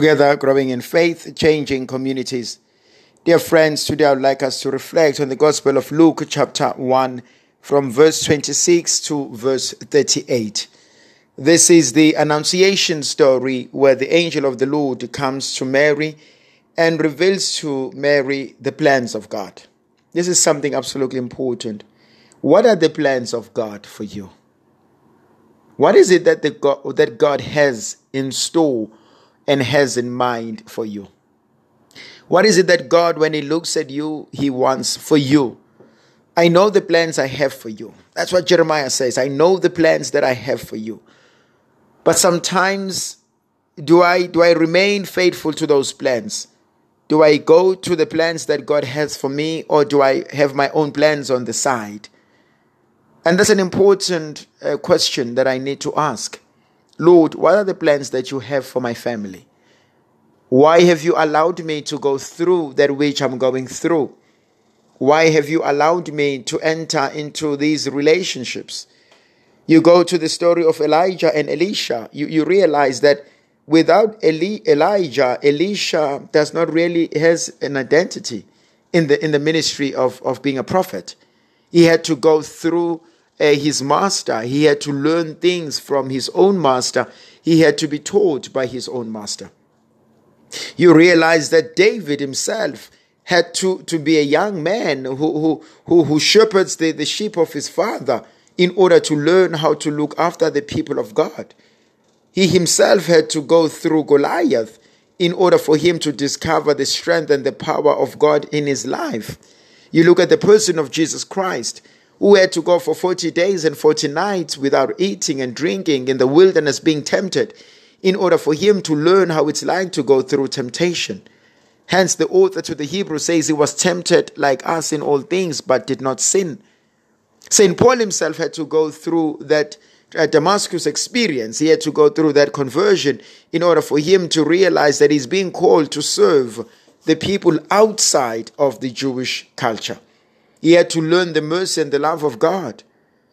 together growing in faith, changing communities. Dear friends, today I would like us to reflect on the Gospel of Luke chapter 1 from verse 26 to verse 38. This is the Annunciation story where the angel of the Lord comes to Mary and reveals to Mary the plans of God. This is something absolutely important. What are the plans of God for you? What is it that God has in store and has in mind for you? What is it that God, when he looks at you, he wants for you? I know the plans I have for you. That's what Jeremiah says. I know the plans that I have for you. But sometimes, do I remain faithful to those plans? Do I go to the plans that God has for me, or do I have my own plans on the side? And that's an important question that I need to ask. Lord, what are the plans that you have for my family? Why have you allowed me to go through that which I'm going through? Why have you allowed me to enter into these relationships? You go to the story of Elijah and Elisha. You realize that without Elijah, Elisha does not really has an identity in the ministry of being a prophet. He had to go through his master. He had to learn things from his own master. He had to be taught by his own master. You realize that David himself had to be a young man who shepherds the sheep of his father in order to learn how to look after the people of God. He himself had to go through Goliath in order for him to discover the strength and the power of God in his life. You look at the person of Jesus Christ, who had to go for 40 days and 40 nights without eating and drinking in the wilderness being tempted, in order for him to learn how it's like to go through temptation. Hence, the author to the Hebrews says he was tempted like us in all things, but did not sin. St. Paul himself had to go through that Damascus experience. He had to go through that conversion in order for him to realize that he's being called to serve the people outside of the Jewish culture. He had to learn the mercy and the love of God.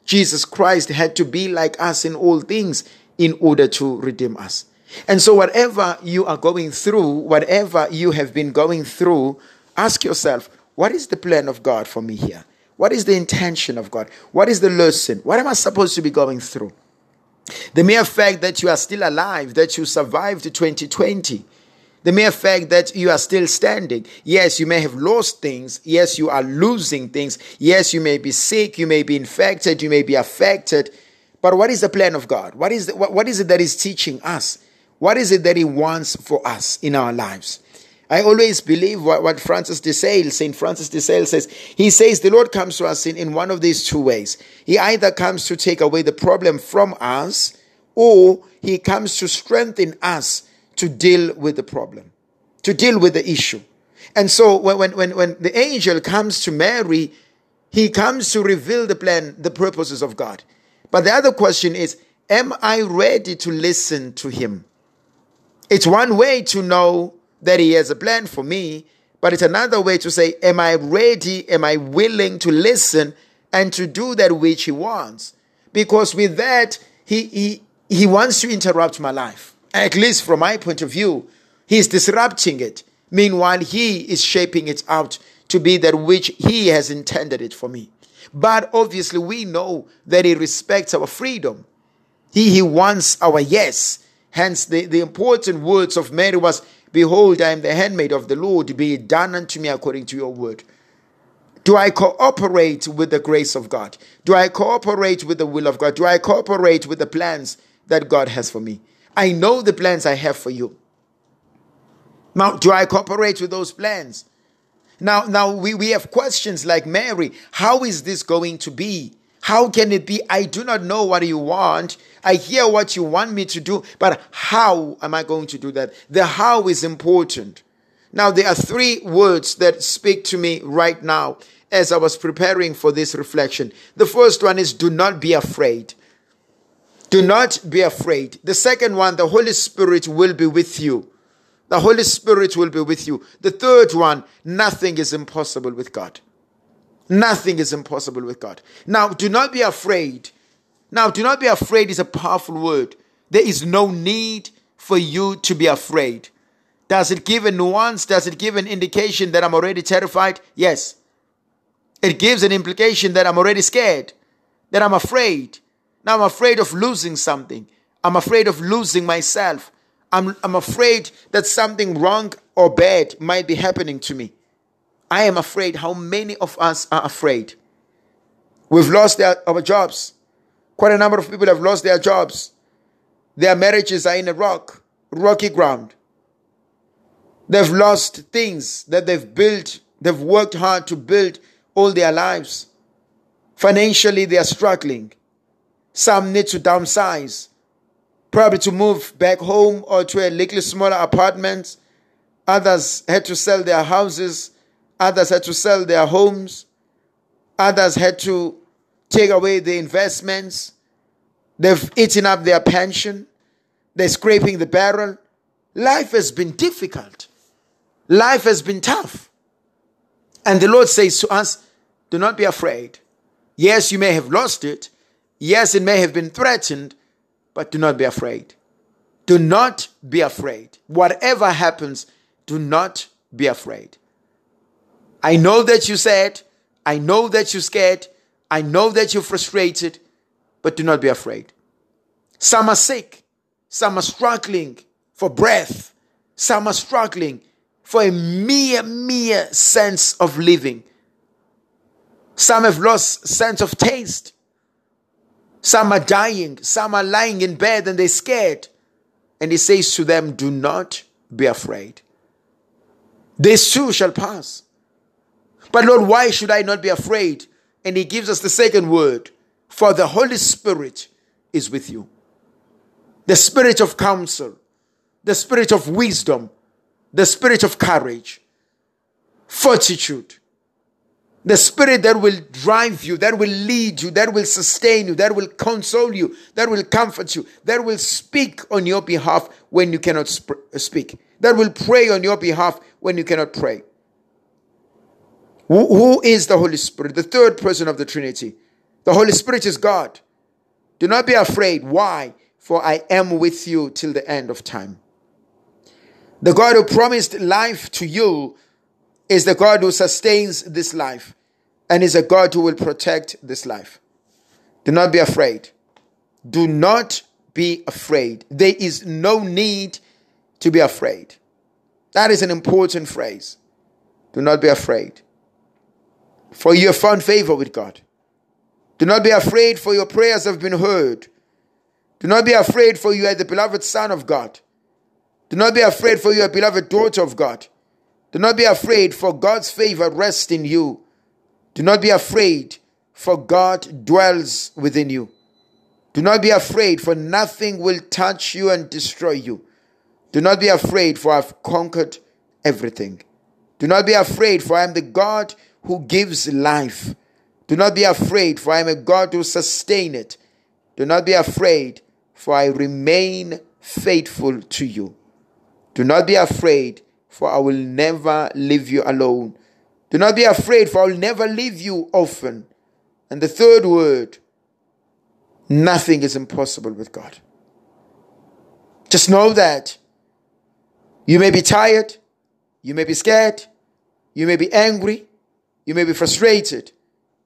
Jesus Christ had to be like us in all things, in order to redeem us. And so whatever you are going through, whatever you have been going through, ask yourself, what is the plan of God for me here? What is the intention of God? What is the lesson? What am I supposed to be going through? The mere fact that you are still alive, that you survived 2020, the mere fact that you are still standing. Yes, you may have lost things. Yes, you are losing things. Yes, you may be sick. You may be infected. You may be affected. But what is the plan of God? What is it that is teaching us? What is it that he wants for us in our lives? I always believe what Francis de Sales, St. Francis de Sales says. He says the Lord comes to us in one of these two ways. He either comes to take away the problem from us, or he comes to strengthen us to deal with the problem, to deal with the issue. And so when the angel comes to Mary, he comes to reveal the plan, the purposes of God. But the other question is, am I ready to listen to him? It's one way to know that he has a plan for me, but it's another way to say, am I ready? Am I willing to listen and to do that which he wants? Because with that, he wants to interrupt my life. At least from my point of view, he's disrupting it. Meanwhile, he is shaping it out to be that which he has intended it for me. But obviously, we know that he respects our freedom. He wants our yes. Hence, the important words of Mary was, behold, I am the handmaid of the Lord. Be it done unto me according to your word. Do I cooperate with the grace of God? Do I cooperate with the will of God? Do I cooperate with the plans that God has for me? I know the plans I have for you. Now, do I cooperate with those plans? Now we have questions like Mary. How is this going to be? How can it be? I do not know what you want. I hear what you want me to do, but how am I going to do that? The how is important. Now, there are three words that speak to me right now as I was preparing for this reflection. The first one is, do not be afraid. Do not be afraid. The second one, the Holy Spirit will be with you. The Holy Spirit will be with you. The third one, nothing is impossible with God. Nothing is impossible with God. Now, do not be afraid. Now, do not be afraid is a powerful word. There is no need for you to be afraid. Does it give a nuance? Does it give an indication that I'm already terrified? Yes. It gives an implication that I'm already scared, that I'm afraid. Now I'm afraid of losing something. I'm afraid of losing myself. I'm afraid that something wrong or bad might be happening to me. I am afraid. How many of us are afraid? We've lost our jobs. Quite a number of people have lost their jobs. Their marriages are in a rocky ground. They've lost things that they've built, they've worked hard to build all their lives. Financially, they are struggling. Some need to downsize, probably to move back home or to a little smaller apartment. Others had to sell their houses. Others had to sell their homes. Others had to take away the investments. They've eaten up their pension. They're scraping the barrel. Life has been difficult. Life has been tough. And the Lord says to us, do not be afraid. Yes, you may have lost it. Yes, it may have been threatened, but do not be afraid. Do not be afraid. Whatever happens, do not be afraid. I know that you're sad. I know that you're scared. I know that you're frustrated, but do not be afraid. Some are sick. Some are struggling for breath. Some are struggling for a mere sense of living. Some have lost sense of taste. Some are dying. Some are lying in bed and they're scared. And he says to them, do not be afraid. This too shall pass. But Lord, why should I not be afraid? And he gives us the second word. For the Holy Spirit is with you. The Spirit of counsel. The Spirit of wisdom. The Spirit of courage. Fortitude. The Spirit that will drive you, that will lead you, that will sustain you, that will console you, that will comfort you, that will speak on your behalf when you cannot speak, that will pray on your behalf when you cannot pray. Who is the Holy Spirit? The third person of the Trinity. The Holy Spirit is God. Do not be afraid. Why? For I am with you till the end of time. The God who promised life to you is the God who sustains this life and is a God who will protect this life. Do not be afraid. Do not be afraid. There is no need to be afraid. That is an important phrase. Do not be afraid, for you have found favor with God. Do not be afraid, for your prayers have been heard. Do not be afraid, for you are the beloved Son of God. Do not be afraid, for you are a beloved daughter of God. Do not be afraid, for God's favor rests in you. Do not be afraid, for God dwells within you. Do not be afraid, for nothing will touch you and destroy you. Do not be afraid, for I have conquered everything. Do not be afraid, for I am the God who gives life. Do not be afraid, for I am a God who sustains it. Do not be afraid, for I remain faithful to you. Do not be afraid, for I will never leave you alone. Do not be afraid, for I will never leave you often. And the third word, nothing is impossible with God. Just know that you may be tired, you may be scared, you may be angry, you may be frustrated,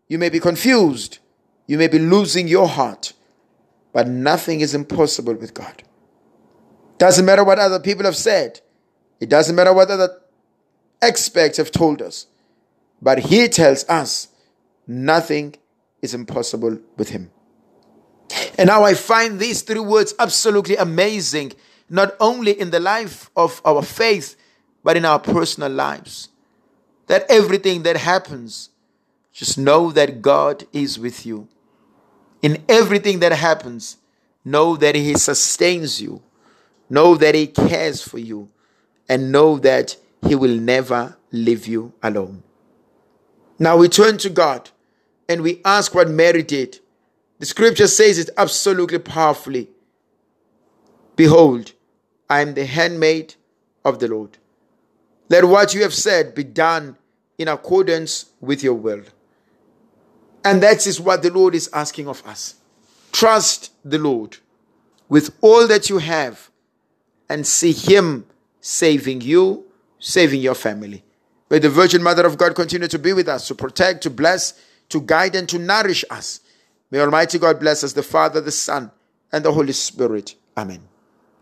you may be confused, you may be losing your heart, but nothing is impossible with God. Doesn't matter what other people have said. It doesn't matter what other experts have told us. But he tells us nothing is impossible with him. And now I find these three words absolutely amazing, not only in the life of our faith, but in our personal lives. That everything that happens, just know that God is with you. In everything that happens, know that he sustains you. Know that he cares for you. And know that he will never leave you alone. Now we turn to God and we ask what Mary did. The scripture says it absolutely powerfully. Behold, I am the handmaid of the Lord. Let what you have said be done in accordance with your will. And that is what the Lord is asking of us. Trust the Lord with all that you have and see him saving you, saving your family. May the Virgin Mother of God continue to be with us, to protect, to bless, to guide, and to nourish us. May Almighty God bless us, the Father, the Son, and the Holy Spirit. Amen.